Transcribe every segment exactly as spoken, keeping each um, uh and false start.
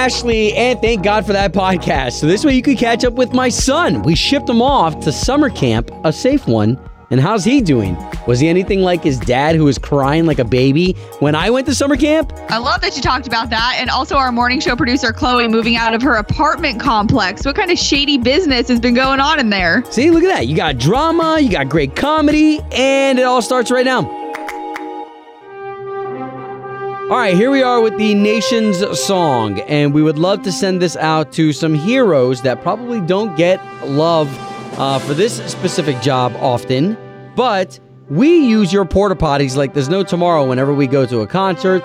Ashley, and thank God for that podcast. So this way you can catch up with my son. We shipped him off to summer camp, a safe one. And how's he doing? Was he anything like his dad who was crying like a baby when I went to summer camp? I love that you talked about that. And also our morning show producer, Chloe, moving out of her apartment complex. What kind of shady business has been going on in there? See, look at that. You got drama, you got great comedy, and it all starts right now. All right, here we are with the nation's song. And we would love to send this out to some heroes that probably don't get love Uh, for this specific job often, but we use your porta potties like there's no tomorrow whenever we go to a concert.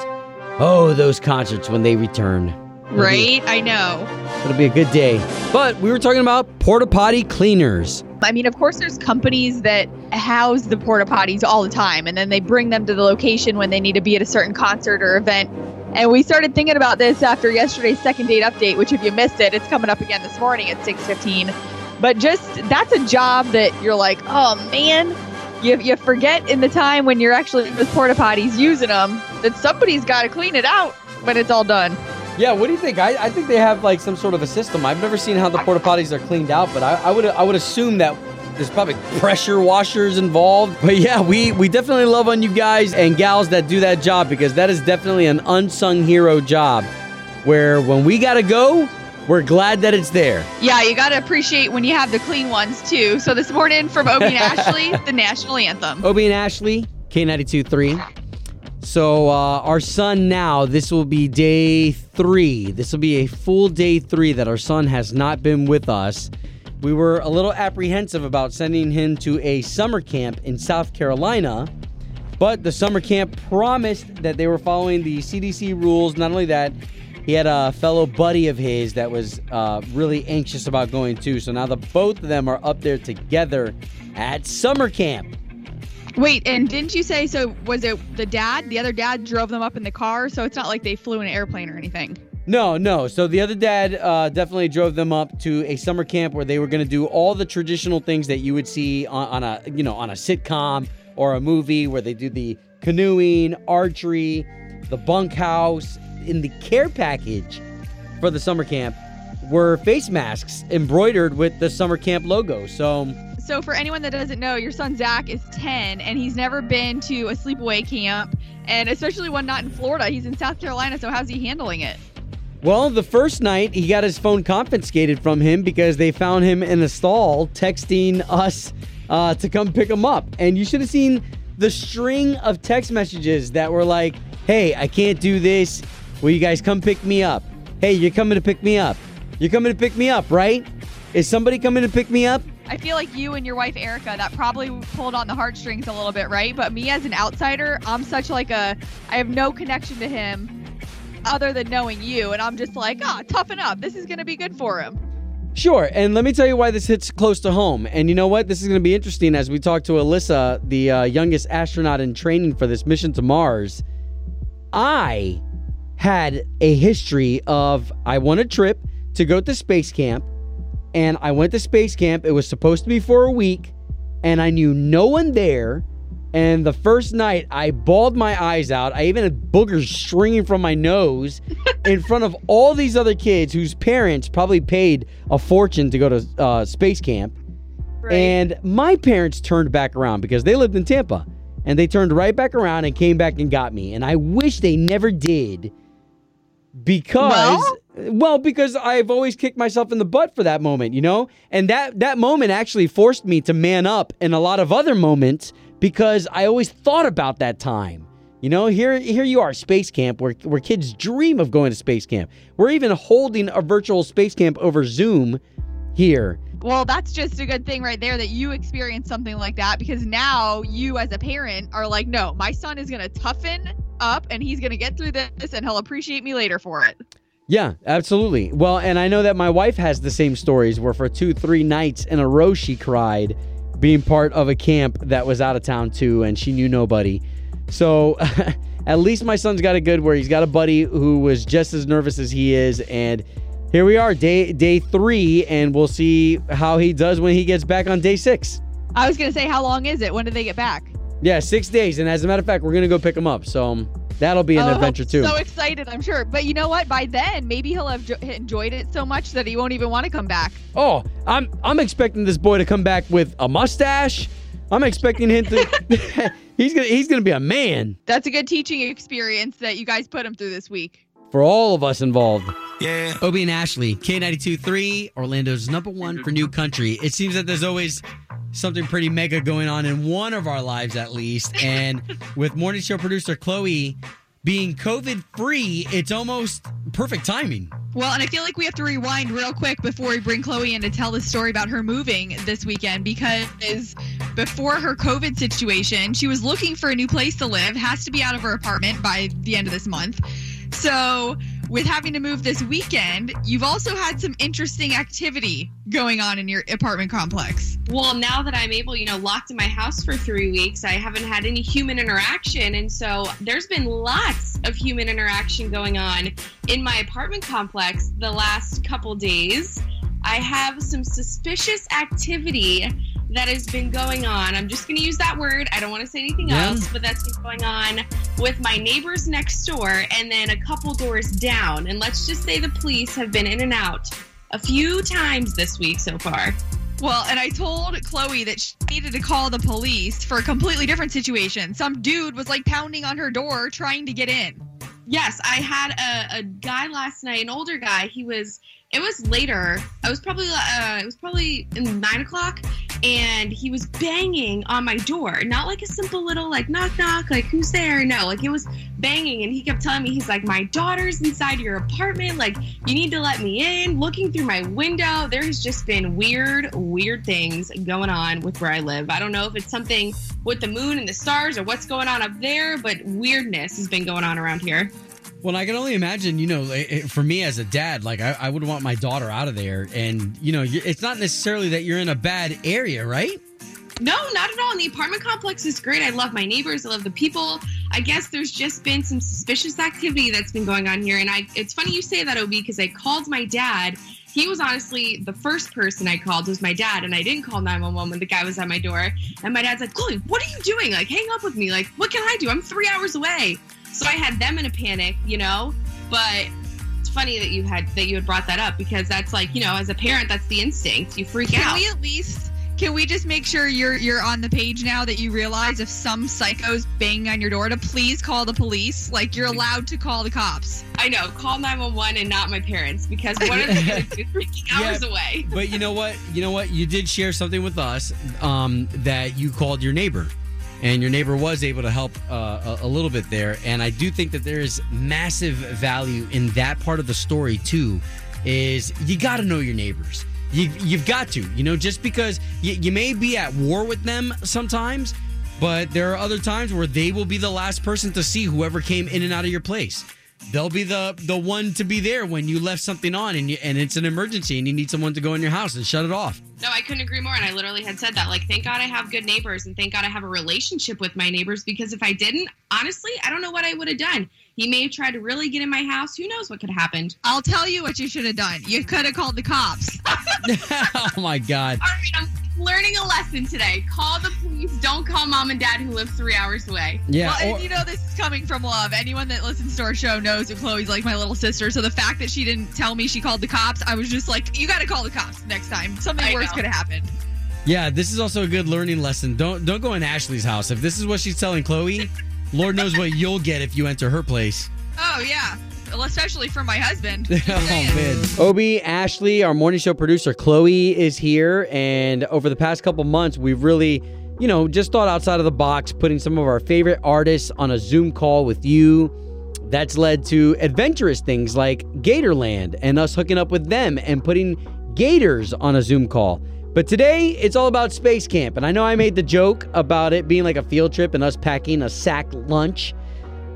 Oh, those concerts when they return. It'll right? Be, I know. It'll be a good day. But we were talking about porta potty cleaners. I mean, of course, there's companies that house the porta potties all the time, and then they bring them to the location when they need to be at a certain concert or event. And we started thinking about this after yesterday's second date update, which if you missed it, it's coming up again this morning at six fifteen. But just that's a job that you're like, oh, man, you you forget in the time when you're actually with porta potties using them that somebody's got to clean it out when it's all done. Yeah. What do you think? I, I think they have like some sort of a system. I've never seen how the porta potties are cleaned out, but I, I would I would assume that there's probably pressure washers involved. But yeah, we, we definitely love on you guys and gals that do that job, because that is definitely an unsung hero job where when we got to go, we're glad that it's there. Yeah, you got to appreciate when you have the clean ones, too. So this morning from Obie and Ashley, the national anthem. Obie and Ashley, K ninety-two point three. So uh, our son now, this will be day three. This will be a full day three that our son has not been with us. We were a little apprehensive about sending him to a summer camp in South Carolina, but the summer camp promised that they were following the C D C rules. Not only that, he had a fellow buddy of his that was uh, really anxious about going too. So now the both of them are up there together at summer camp. Wait, and didn't you say, so was it the dad? The other dad drove them up in the car? So it's not like they flew in an airplane or anything. No, no. So the other dad uh, definitely drove them up to a summer camp where they were going to do all the traditional things that you would see on, on a, you know, on a sitcom or a movie, where they do the canoeing, archery, the bunkhouse. In the care package for the summer camp were face masks embroidered with the summer camp logo. So so for anyone that doesn't know, your son Zach is ten and he's never been to a sleepaway camp, and especially one not in Florida. He's in South Carolina, so how's he handling it? Well, the first night he got his phone confiscated from him because they found him in a stall texting us uh, to come pick him up. And you should have seen the string of text messages that were like, hey, I can't do this. Will you guys come pick me up? Hey, you're coming to pick me up. You're coming to pick me up, right? Is somebody coming to pick me up? I feel like you and your wife, Erica, that probably pulled on the heartstrings a little bit, right? But me as an outsider, I'm such like a, I have no connection to him other than knowing you. And I'm just like, ah, oh, toughen up. This is going to be good for him. Sure. And let me tell you why this hits close to home. And you know what? This is going to be interesting as we talk to Alyssa, the uh, youngest astronaut in training for this mission to Mars. I... had a history of, I won a trip to go to space camp, and I went to space camp. It was supposed to be for a week, and I knew no one there. And the first night I bawled my eyes out. I even had boogers stringing from my nose in front of all these other kids whose parents probably paid a fortune to go to uh, space camp. Right. And my parents turned back around because they lived in Tampa, and they turned right back around and came back and got me. And I wish they never did. Because, well? well, because I've always kicked myself in the butt for that moment, you know? And that, that moment actually forced me to man up in a lot of other moments, because I always thought about that time. You know, here here you are, space camp, where, where kids dream of going to space camp. We're even holding a virtual space camp over Zoom here. Well, that's just a good thing right there that you experienced something like that, because now you as a parent are like, no, my son is going to toughen up and he's going to get through this and he'll appreciate me later for it. Yeah, absolutely. Well, and I know that my wife has the same stories where for two, three nights in a row, she cried being part of a camp that was out of town too, and she knew nobody. So at least my son's got a good where he's got a buddy who was just as nervous as he is. And here we are, day, day three, and we'll see how he does when he gets back on day six. I was going to say, how long is it? When do they get back? Yeah, six days. And as a matter of fact, we're going to go pick him up. So That'll be an oh, adventure too. So excited, I'm sure. But you know what? By then, maybe he'll have jo- enjoyed it so much that he won't even want to come back. Oh, I'm I'm expecting this boy to come back with a mustache. I'm expecting him to. he's gonna he's gonna be a man. That's a good teaching experience that you guys put him through this week. For all of us involved. Yeah. Obie and Ashley, K ninety-two point three, Orlando's number one for new country. It seems that there's always something pretty mega going on in one of our lives, at least. And with morning show producer Chloe being COVID-free, it's almost perfect timing. Well, and I feel like we have to rewind real quick before we bring Chloe in to tell the story about her moving this weekend, because before her COVID situation, she was looking for a new place to live, has to be out of her apartment by the end of this month. So with having to move this weekend, you've also had some interesting activity going on in your apartment complex. Well, now that I'm able, you know, locked in my house for three weeks, I haven't had any human interaction. And so there's been lots of human interaction going on in my apartment complex the last couple days. I have some suspicious activity that has been going on. I'm just going to use that word. I don't want to say anything yeah. else, but that's been going on with my neighbors next door and then a couple doors down. And let's just say the police have been in and out a few times this week so far. Well, and I told Chloe that she needed to call the police for a completely different situation. Some dude was like pounding on her door trying to get in. Yes, I had a, a guy last night, an older guy. He was... It was later. I was probably uh, it was probably nine o'clock, and he was banging on my door. Not like a simple little like knock knock, like who's there? No, like it was banging, and he kept telling me, he's like, my daughter's inside your apartment. Like you need to let me in. Looking through my window, there has just been weird, weird things going on with where I live. I don't know if it's something with the moon and the stars or what's going on up there, but weirdness has been going on around here. Well, I can only imagine, you know, it, for me as a dad, like I, I would want my daughter out of there. And, you know, it's not necessarily that you're in a bad area, right? No, not at all. And the apartment complex is great. I love my neighbors. I love the people. I guess there's just been some suspicious activity that's been going on here. And I, it's funny you say that, Obie, because I called my dad. He was honestly the first person I called was my dad, and I didn't call nine one one when the guy was at my door. And my dad's like, Chloe, what are you doing? Like, hang up with me. Like, what can I do? I'm three hours away. So I had them in a panic, you know, but it's funny that you had that you had brought that up, because that's like, you know, as a parent, that's the instinct. You freak can out. Can we at least can we just make sure you're you're on the page now that you realize if some psycho's banging on your door to please call the police? Like, you're allowed to call the cops. I know. Call nine one one and not my parents, because what are they going to do? Freaking hours yeah, away. But you know what? You know what? You did share something with us um, that you called your neighbor. And your neighbor was able to help uh, a little bit there. And I do think that there is massive value in that part of the story, too, is you got to know your neighbors. You, you've got to, you know, just because you, you may be at war with them sometimes, but there are other times where they will be the last person to see whoever came in and out of your place. They'll be the the one to be there when you left something on and you, and it's an emergency and you need someone to go in your house and shut it off. No, I couldn't agree more. And I literally had said that. Like, thank God I have good neighbors, and thank God I have a relationship with my neighbors, because if I didn't, honestly, I don't know what I would have done. He may have tried to really get in my house. Who knows what could have happened? I'll tell you what you should have done. You could have called the cops. Oh, my God. All right, I'm learning a lesson today. Call the police. Don't call mom and dad who live three hours away. Yeah. Well, or- and you know, this is coming from love. Anyone that listens to our show knows that Chloe's like my little sister. So the fact that she didn't tell me she called the cops, I was just like, you got to call the cops next time. Something I worse could have happened. Yeah, this is also a good learning lesson. Don't don't go in Ashley's house. If this is what she's telling Chloe, Lord knows what you'll get if you enter her place. Oh, yeah. Well, especially for my husband. Oh, man. Obie, Ashley, our morning show producer, Chloe, is here. And over the past couple months, we've really, you know, just thought outside of the box, putting some of our favorite artists on a Zoom call with you. That's led to adventurous things like Gatorland and us hooking up with them and putting gators on a Zoom call. But today, it's all about Space Camp. And I know I made the joke about it being like a field trip and us packing a sack lunch.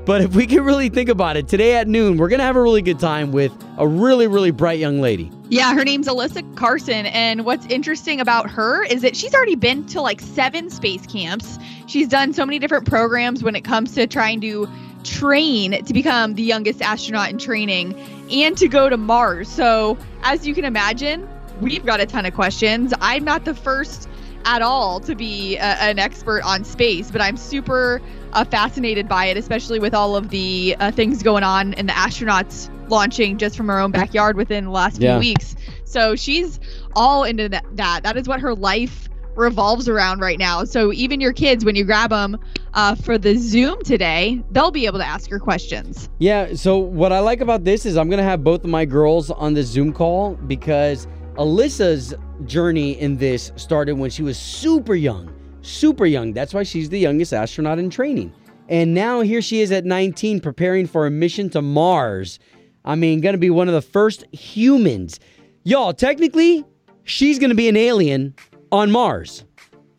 But if we can really think about it, today at noon, we're going to have a really good time with a really, really bright young lady. Yeah, her name's Alyssa Carson. And what's interesting about her is that she's already been to like seven space camps. She's done so many different programs when it comes to trying to train to become the youngest astronaut in training and to go to Mars. So as you can imagine, we've got a ton of questions. I'm not the first at all to be a, an expert on space, but I'm super uh, fascinated by it, especially with all of the uh, things going on and the astronauts launching just from her own backyard within the last yeah. few weeks. So she's all into that. That. That is what her life revolves around right now. So even your kids, when you grab them uh, for the Zoom today, they'll be able to ask her questions. Yeah. So what I like about this is I'm going to have both of my girls on this Zoom call, because Alyssa's journey in this started when she was super young, super young. That's why she's the youngest astronaut in training. And now here she is at nineteen, preparing for a mission to Mars. I mean, going to be one of the first humans. Y'all, technically, she's going to be an alien on Mars.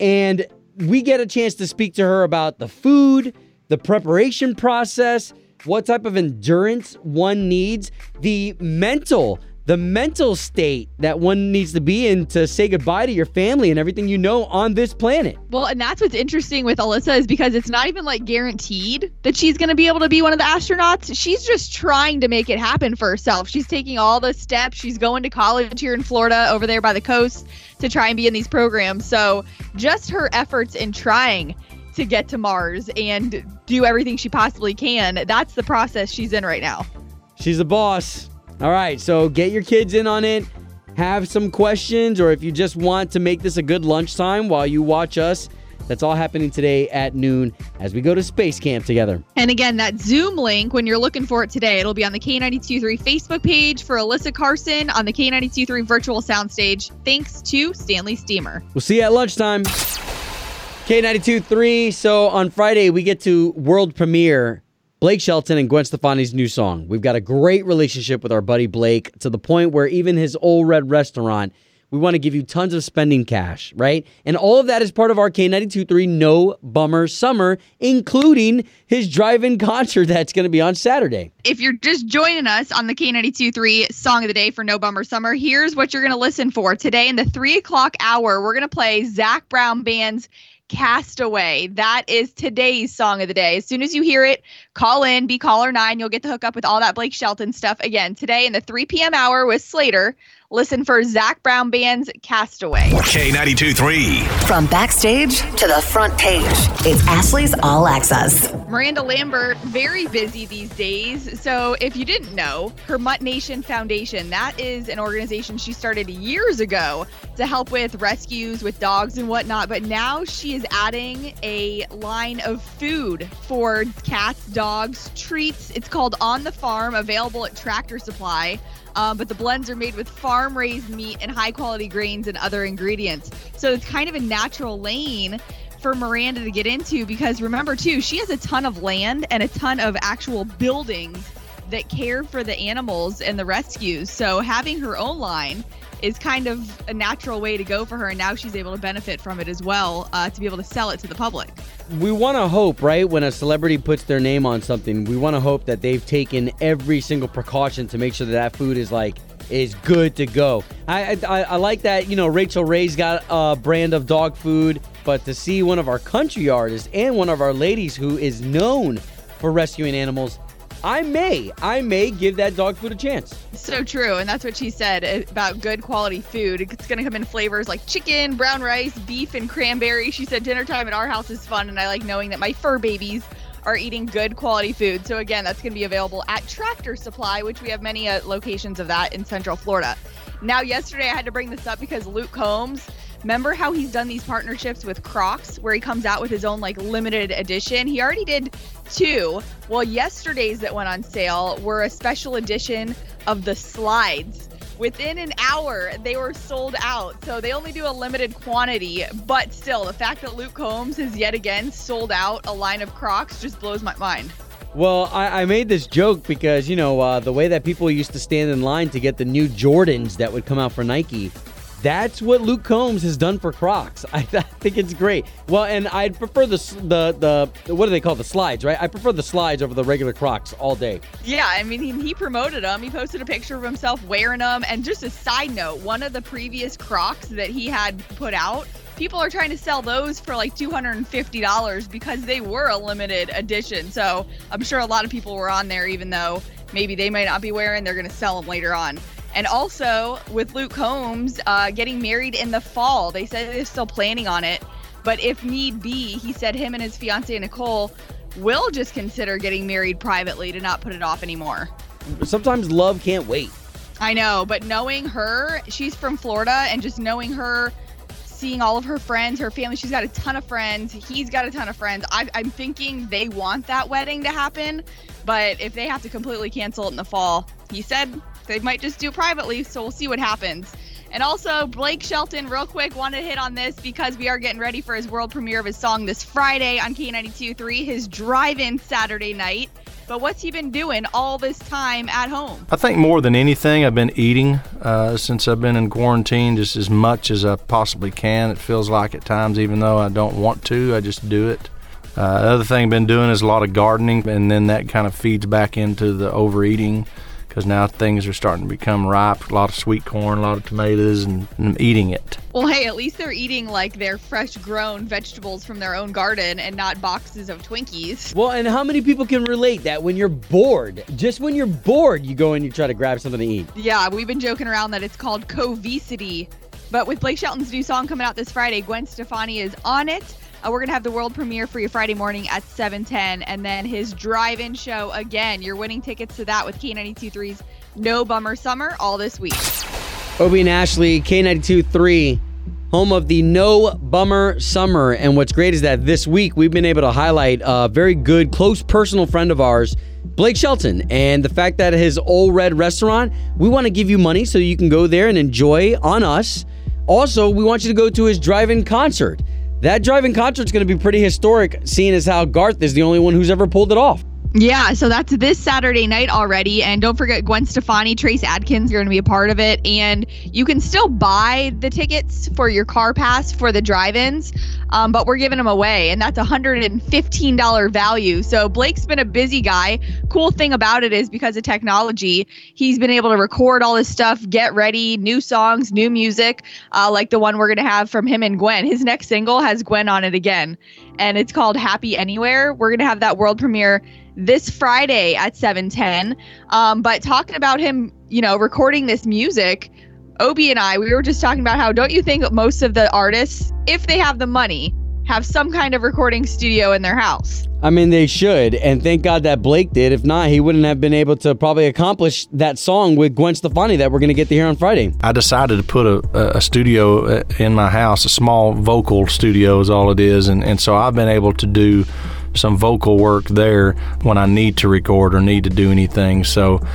And we get a chance to speak to her about the food, the preparation process, what type of endurance one needs, the mental, the mental state that one needs to be in to say goodbye to your family and everything you know on this planet. Well, and that's what's interesting with Alyssa, is because it's not even like guaranteed that she's going to be able to be one of the astronauts. She's just trying to make it happen for herself. She's taking all the steps. She's going to college here in Florida over there by the coast to try and be in these programs. So just her efforts in trying to get to Mars and do everything she possibly can, that's the process she's in right now. She's a boss. All right, so get your kids in on it, have some questions, or if you just want to make this a good lunchtime while you watch us, that's all happening today at noon as we go to Space Camp together. And again, that Zoom link, when you're looking for it today, it'll be on the K ninety-two point three Facebook page for Alyssa Carson on the K ninety-two point three virtual soundstage, thanks to Stanley Steemer. We'll see you at lunchtime. K ninety-two point three, so on Friday we get to world premiere Blake Shelton and Gwen Stefani's new song. We've got a great relationship with our buddy Blake, to the point where even his Ole Red restaurant, we want to give you tons of spending cash, right? And all of that is part of our K ninety-two point three No Bummer Summer, including his drive-in concert that's going to be on Saturday. If you're just joining us on the K ninety-two point three Song of the Day for No Bummer Summer, here's what you're going to listen for. Today in the three o'clock hour, we're going to play Zach Brown Band's Castaway. That is today's song of the day. As soon as you hear it, call in, be caller nine. You'll get to hook up with all that Blake Shelton stuff again today in the three p.m. hour with Slater. Listen for Zach Brown Band's Castaway. K ninety-two point three. From backstage to the front page, it's Ashley's All Access. Miranda Lambert, very busy these days. So if you didn't know, her Mutt Nation Foundation, that is an organization she started years ago to help with rescues with dogs and whatnot. But now she is adding a line of food for cats, dogs, treats. It's called On the Farm, available at Tractor Supply. Um, but the blends are made with farm-raised meat and high-quality grains and other ingredients. So it's kind of a natural lane for Miranda to get into, because remember, too, she has a ton of land and a ton of actual buildings that care for the animals and the rescues. So having her own line is kind of a natural way to go for her, and now she's able to benefit from it as well, uh, to be able to sell it to the public. We want to hope, right, when a celebrity puts their name on something, we want to hope that they've taken every single precaution to make sure that that food is, like, is good to go. I I, I like that, you know, Rachel Ray's got a brand of dog food, but to see one of our country artists and one of our ladies who is known for rescuing animals, I may, I may give that dog food a chance. So true. And that's what she said about good quality food. It's going to come in flavors like chicken, brown rice, beef, and cranberry. She said dinner time at our house is fun, and I like knowing that my fur babies are eating good quality food. So again, that's going to be available at Tractor Supply, which we have many uh, locations of that in Central Florida. Now, yesterday I had to bring this up because Luke Combs, remember how he's done these partnerships with Crocs where he comes out with his own like limited edition? He already did two. Well, yesterday's that went on sale were a special edition of the slides. Within an hour, they were sold out. So they only do a limited quantity, but still, the fact that Luke Combs has yet again sold out a line of Crocs just blows my mind. Well, I, I made this joke because, you know, uh, the way that people used to stand in line to get the new Jordans that would come out for Nike, that's what Luke Combs has done for Crocs. I, th- I think it's great. Well, and I'd prefer the, the, the, what do they call the slides, right? I prefer the slides over the regular Crocs all day. Yeah, I mean, he, he promoted them. He posted a picture of himself wearing them. And just a side note, one of the previous Crocs that he had put out, people are trying to sell those for like two hundred fifty dollars because they were a limited edition. So I'm sure a lot of people were on there, even though maybe they might not be wearing, they're going to sell them later on. And also with Luke Combs uh, getting married in the fall. They said they're still planning on it, but if need be, he said him and his fiancée Nicole will just consider getting married privately to not put it off anymore. Sometimes love can't wait. I know, but knowing her, she's from Florida, and just knowing her, seeing all of her friends, her family, she's got a ton of friends. He's got a ton of friends. I, I'm thinking they want that wedding to happen, but if they have to completely cancel it in the fall, he said they might just do it privately, so we'll see what happens. And also, Blake Shelton, real quick, wanted to hit on this because we are getting ready for his world premiere of his song this Friday on K ninety-two point three, his drive-in Saturday night. But what's he been doing all this time at home? I think more than anything, I've been eating uh, since I've been in quarantine just as much as I possibly can. It feels like at times, even though I don't want to, I just do it. Uh, the other thing I've been doing is a lot of gardening, and then that kind of feeds back into the overeating, because now things are starting to become ripe. A lot of sweet corn, a lot of tomatoes, and, and I'm eating it. Well, hey, at least they're eating like their fresh grown vegetables from their own garden and not boxes of Twinkies. Well, and how many people can relate that when you're bored? Just when you're bored, you go and you try to grab something to eat. Yeah, we've been joking around that it's called covicity. But with Blake Shelton's new song coming out this Friday, Gwen Stefani is on it. Uh, we're going to have the world premiere for you Friday morning at seven ten, and then his drive-in show again. You're winning tickets to that with K ninety-two point three's No Bummer Summer all this week. Obie and Ashley, K ninety-two point three, home of the No Bummer Summer. And what's great is that this week we've been able to highlight a very good, close personal friend of ours, Blake Shelton, and the fact that his Ole Red restaurant, we want to give you money so you can go there and enjoy on us. Also, we want you to go to his drive-in concert. That drive-in concert's going to be pretty historic, seeing as how Garth is the only one who's ever pulled it off. Yeah, so that's this Saturday night already. And don't forget Gwen Stefani, Trace Adkins are going to be a part of it. And you can still buy the tickets for your car pass for the drive-ins, um, but we're giving them away. And that's one hundred fifteen dollars value. So Blake's been a busy guy. Cool thing about it is because of technology, he's been able to record all this stuff, get ready, new songs, new music, uh, like the one we're going to have from him and Gwen. His next single has Gwen on it again, and it's called Happy Anywhere. We're going to have that world premiere this Friday at seven ten. Um, but talking about him, you know, recording this music, Obie and I, we were just talking about how don't you think most of the artists, if they have the money, have some kind of recording studio in their house? I mean, they should. And thank God that Blake did. If not, he wouldn't have been able to probably accomplish that song with Gwen Stefani that we're going to get to hear on Friday. I decided to put a, a studio in my house. A small vocal studio is all it is. And, and so I've been able to do some vocal work there when I need to record or need to do anything. So,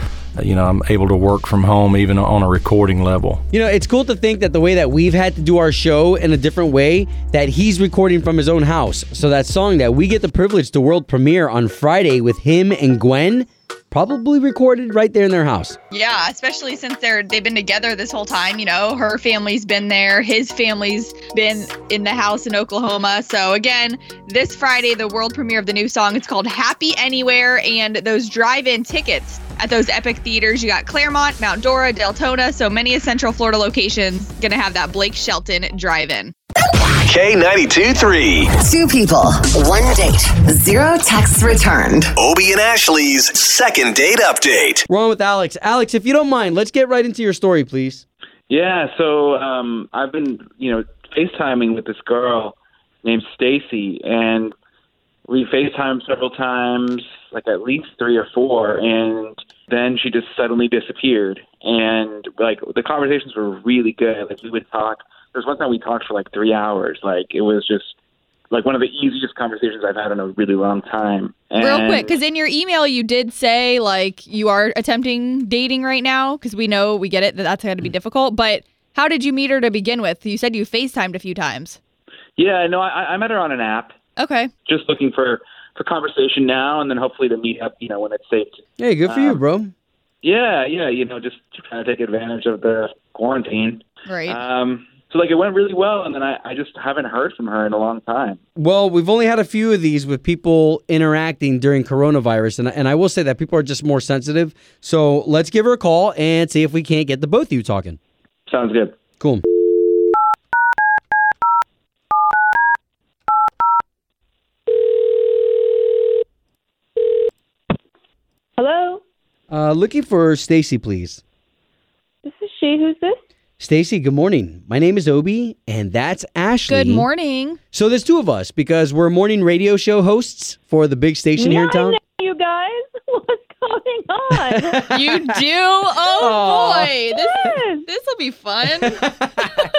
you know, I'm able to work from home even on a recording level. You know, it's cool to think that the way that we've had to do our show in a different way, that he's recording from his own house. So that song that we get the privilege to world premiere on Friday with him and Gwen, probably recorded right there in their house. Yeah, especially since they're they've been together this whole time. You know, her family's been there, his family's been in the house in Oklahoma. So again, this Friday, the world premiere of the new song. It's called Happy Anywhere, and those drive-in tickets at those epic theaters. You got Claremont, Mount Dora, Deltona, so many of Central Florida locations going to have that Blake Shelton drive-in. K ninety-two point three. Two people, one date, zero texts returned. Obie and Ashley's second date update. We're on with Alex. Alex, if you don't mind, let's get right into your story, please. Yeah, so um, I've been, you know, FaceTiming with this girl named Stacy, and we FaceTimed several times, like at least three or four, and then she just suddenly disappeared. And like the conversations were really good. Like we would talk. There was one time we talked for like three hours. Like it was just like one of the easiest conversations I've had in a really long time. And real quick, because in your email you did say like you are attempting dating right now, because we know, we get it, that that's going to be difficult. But how did you meet her to begin with? You said you FaceTimed a few times. Yeah, no, I, I met her on an app. Okay. Just looking for, for conversation now, and then hopefully to meet up, you know, when it's safe. Hey, good for um, you, bro. Yeah, yeah, you know, just trying to take advantage of the quarantine. Right. Um, so, like, it went really well, and then I, I just haven't heard from her in a long time. Well, we've only had a few of these with people interacting during coronavirus, and, and I will say that people are just more sensitive. So let's give her a call and see if we can't get the both of you talking. Sounds good. Cool. Hello? Uh, looking for Stacy, please. This Stacy. Who's this? Stacy, good morning. My name is Obi, and that's Ashley. Good morning. So there's two of us because we're morning radio show hosts for the big station here in town. You guys, what's going on? You do? Oh, aww. Boy. This yes. this will be fun.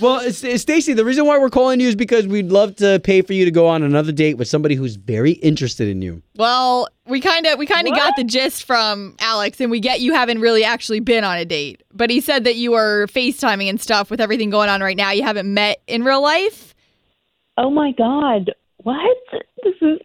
Well, Stacy, the reason why we're calling you is because we'd love to pay for you to go on another date with somebody who's very interested in you. Well, we kind of we kind of got the gist from Alex, and we get you haven't really actually been on a date. But he said that you were FaceTiming and stuff with everything going on right now. You haven't met in real life. Oh, my God. What? This is...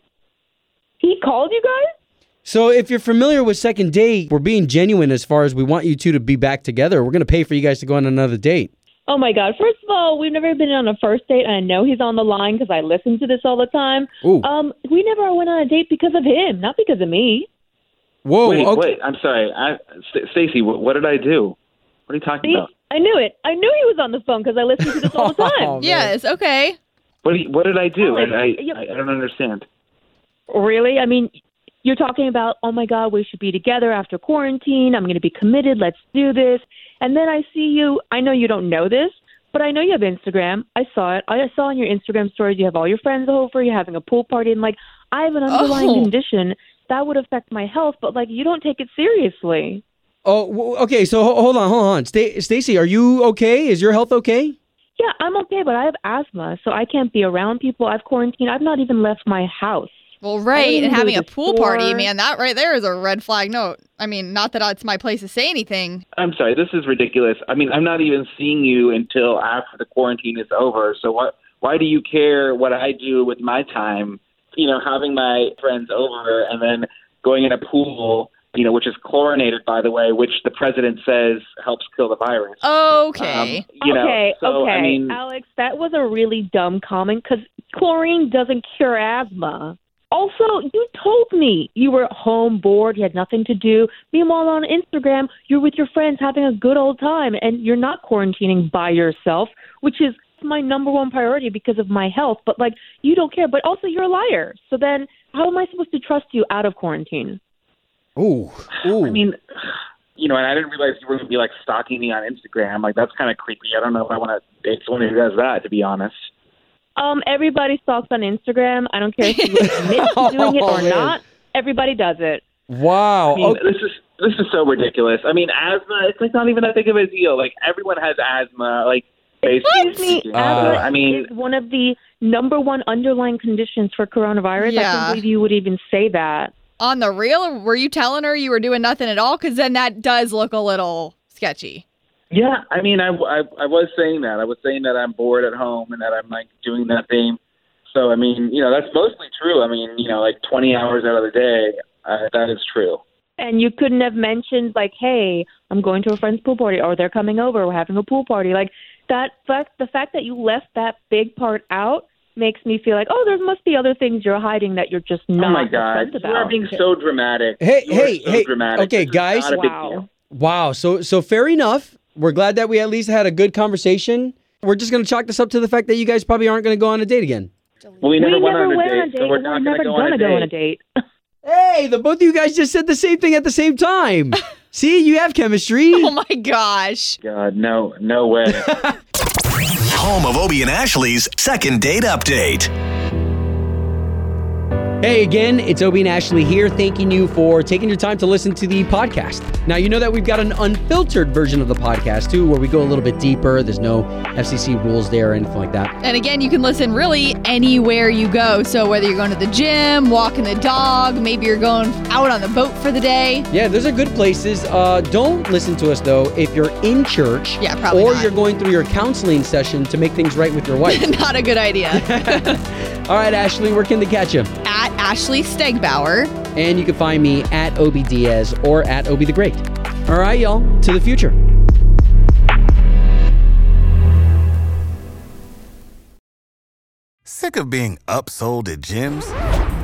He called you guys? So if you're familiar with Second Date, we're being genuine as far as we want you two to be back together. We're going to pay for you guys to go on another date. Oh, my God. First of all, we've never been on a first date, and I know he's on the line because I listen to this all the time. Ooh. Um, we never went on a date because of him, not because of me. Whoa. Wait, okay. wait I'm sorry. I, St- Stacey, what, what did I do? What are you talking See? about? I knew it. I knew he was on the phone because I listen to this all the time. Oh, yes, okay. What, what did I do? Oh, I, I, yeah. I, I don't understand. Really? I mean, you're talking about, oh, my God, we should be together after quarantine. I'm going to be committed. Let's do this. And then I see you. I know you don't know this, but I know you have Instagram. I saw it. I saw on your Instagram stories you have all your friends over. You're having a pool party. And, like, I have an underlying oh. condition that would affect my health. But, like, you don't take it seriously. Oh, okay. So hold on, hold on. St- Stacey, are you okay? Is your health okay? Yeah, I'm okay, but I have asthma, so I can't be around people. I've quarantined. I've not even left my house. Well, right, and having a pool party, man, that right there is a red flag note. I mean, not that it's my place to say anything. I'm sorry, this is ridiculous. I mean, I'm not even seeing you until after the quarantine is over, so what, why do you care what I do with my time? You know, having my friends over and then going in a pool, you know, which is chlorinated, by the way, which the president says helps kill the virus. Okay. Um, you okay, know, so, okay. I mean, Alex, that was a really dumb comment because chlorine doesn't cure asthma. Also, you told me you were home, bored, you had nothing to do. Meanwhile, on Instagram, you're with your friends having a good old time, and you're not quarantining by yourself, which is my number one priority because of my health. But, like, you don't care. But also, you're a liar. So then how am I supposed to trust you out of quarantine? Ooh. Ooh. I mean, you know, and I didn't realize you were going to be, like, stalking me on Instagram. Like, that's kind of creepy. I don't know if I want to date someone who does that, to be honest. Um, everybody stalks on Instagram. I don't care if you admit to doing it or not. Everybody does it. Wow. I mean, okay. This is this is so ridiculous. I mean, asthma, it's like not even that big of a deal. Like, everyone has asthma. Like, basically. Excuse me, uh, asthma I mean, is one of the number one underlying conditions for coronavirus. Yeah. I can't believe you would even say that. On the real, were you telling her you were doing nothing at all? Because then that does look a little sketchy. Yeah, I mean, I, I, I was saying that. I was saying that I'm bored at home and that I'm, like, doing nothing. So, I mean, you know, that's mostly true. I mean, you know, like twenty hours out of the day, uh, that is true. And you couldn't have mentioned, like, hey, I'm going to a friend's pool party or they're coming over. We're having a pool party. Like, that fact, the fact that you left that big part out makes me feel like, oh, there must be other things you're hiding that you're just not. Oh, my God. You are being so dramatic. Hey, you hey, so hey. Dramatic. Okay, this guys. Not a wow. Big deal. Wow. So, so fair enough. We're glad that we at least had a good conversation. We're just going to chalk this up to the fact that you guys probably aren't going to go on a date again. Well, we never, we went, never on went on a date, so we're not going to go on a date. Hey, the both of you guys just said the same thing at the same time. See, you have chemistry. Oh, my gosh. God, no, no way. Home of Obi and Ashley's Second Date Update. Hey again, it's Obi and Ashley here, thanking you for taking your time to listen to the podcast. Now, you know that we've got an unfiltered version of the podcast, too, where we go a little bit deeper. There's no F C C rules there or anything like that. And again, you can listen really anywhere you go. So whether you're going to the gym, walking the dog, maybe you're going out on the boat for the day. Yeah, those are good places. Uh, don't listen to us, though, if you're in church yeah, probably or not. You're going through your counseling session to make things right with your wife. Not a good idea. All right, Ashley, where can they catch you? At Ashley Stegbauer. And you can find me at Obi Diaz or at Obi the Great. All right, y'all, to the future. Sick of being upsold at gyms?